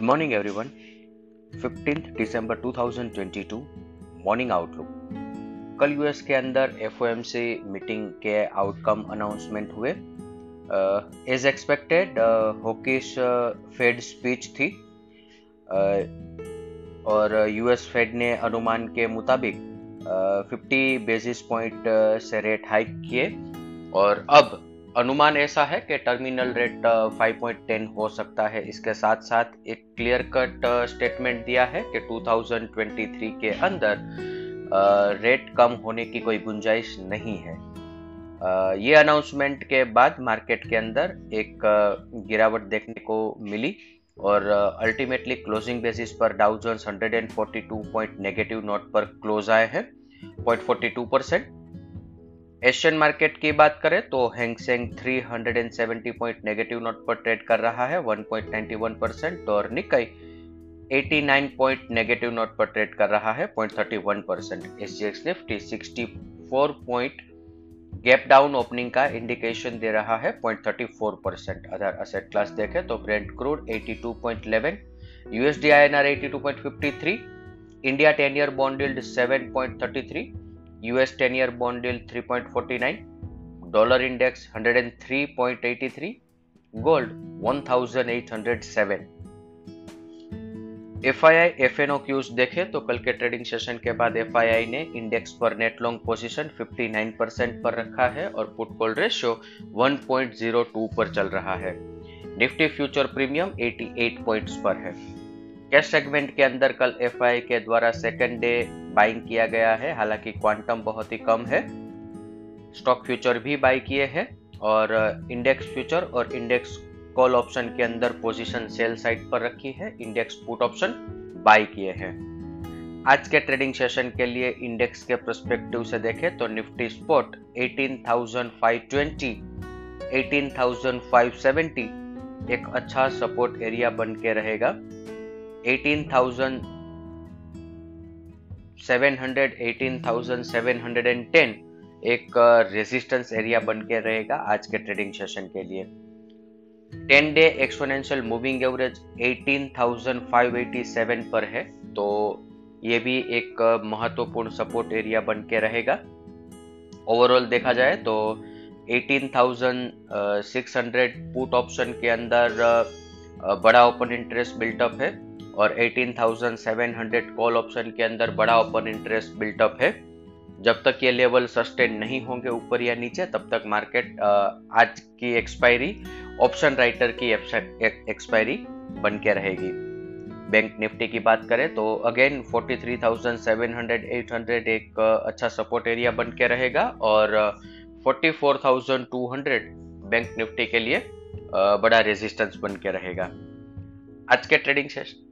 Good morning everyone. 15 दिसंबर 2022 morning outlook. कल US के अंदर एफओएमसी मीटिंग के आउटकम अनाउंसमेंट हुए। As expected hawkish Fed speech थी और यूएस फेड ने अनुमान के मुताबिक 50 बेसिस पॉइंट से रेट हाइक किए और अब अनुमान ऐसा है कि टर्मिनल रेट 5.10 हो सकता है। इसके साथ साथ एक क्लियर कट स्टेटमेंट दिया है कि 2023 के अंदर रेट कम होने की कोई गुंजाइश नहीं है। ये अनाउंसमेंट के बाद मार्केट के अंदर एक गिरावट देखने को मिली और अल्टीमेटली क्लोजिंग बेसिस पर Dow Jones 142 point negative note पर क्लोज आए हैं 0.42%। एशियन मार्केट की बात करें तो Hang Seng 370 point negative note पर ट्रेड कर रहा है 1.91% और निकाई 89 पॉइंट नेगेटिव नोट पर ट्रेड कर रहा है 0.31%। SGX Nifty 64 point gap down opening का इंडिकेशन दे रहा है 0.34%। अदर असेट क्लास देखें तो Brent crude 82.11, USD INR 82.53, India 10 year bond yield 7.33, US 10 year bond yield 3.49, dollar index 103.83, gold 1807। FII FNOQs देखें तो कल के ट्रेडिंग सेशन के बाद FII ने इंडेक्स पर नेट लॉन्ग पोजीशन 59% पर रखा है और पुट कॉल रेशियो 1.02 पर चल रहा है। निफ्टी फ्यूचर प्रीमियम 88 पॉइंट्स पर है। कैश सेगमेंट के अंदर कल एफआई के द्वारा सेकंड डे बाइंग किया गया है, हालांकि क्वांटम बहुत ही कम है। स्टॉक फ्यूचर भी बाई किए हैं और इंडेक्स फ्यूचर और इंडेक्स कॉल ऑप्शन के अंदर पोजीशन सेल साइड पर रखी है, इंडेक्स पुट ऑप्शन बाई किए हैं। आज के ट्रेडिंग सेशन के लिए इंडेक्स के पर्सपेक्टिव से देखें तो निफ्टी स्पॉट 18,520, 18,570 एक अच्छा सपोर्ट एरिया बन के रहेगा। 18,700, 18,710 एक रेजिस्टेंस एरिया बन के रहेगा आज के ट्रेडिंग सेशन के लिए। 10 डे एक्सपोनेंशियल मूविंग एवरेज 18,587 पर है तो ये भी एक महत्वपूर्ण सपोर्ट एरिया बन के रहेगा। ओवरऑल देखा जाए तो 18,600 पुट ऑप्शन के अंदर बड़ा ओपन इंटरेस्ट बिल्टअप है और 18,700 कॉल ऑप्शन के अंदर बड़ा ओपन इंटरेस्ट बिल्टअप है। जब तक ये लेवल सस्टेन नहीं होंगे ऊपर या नीचे, तब तक मार्केट आज की एक्सपायरी ऑप्शन राइटर की एक्सपायरी बन के रहेगी। बैंक निफ्टी की बात करें तो अगेन 43,700 800 एक अच्छा सपोर्ट एरिया बन के रहेगा और 44,200 बैंक निफ्टी के लिए बड़ा रेजिस्टेंस बन के रहेगा। आज के ट्रेडिंग सेशन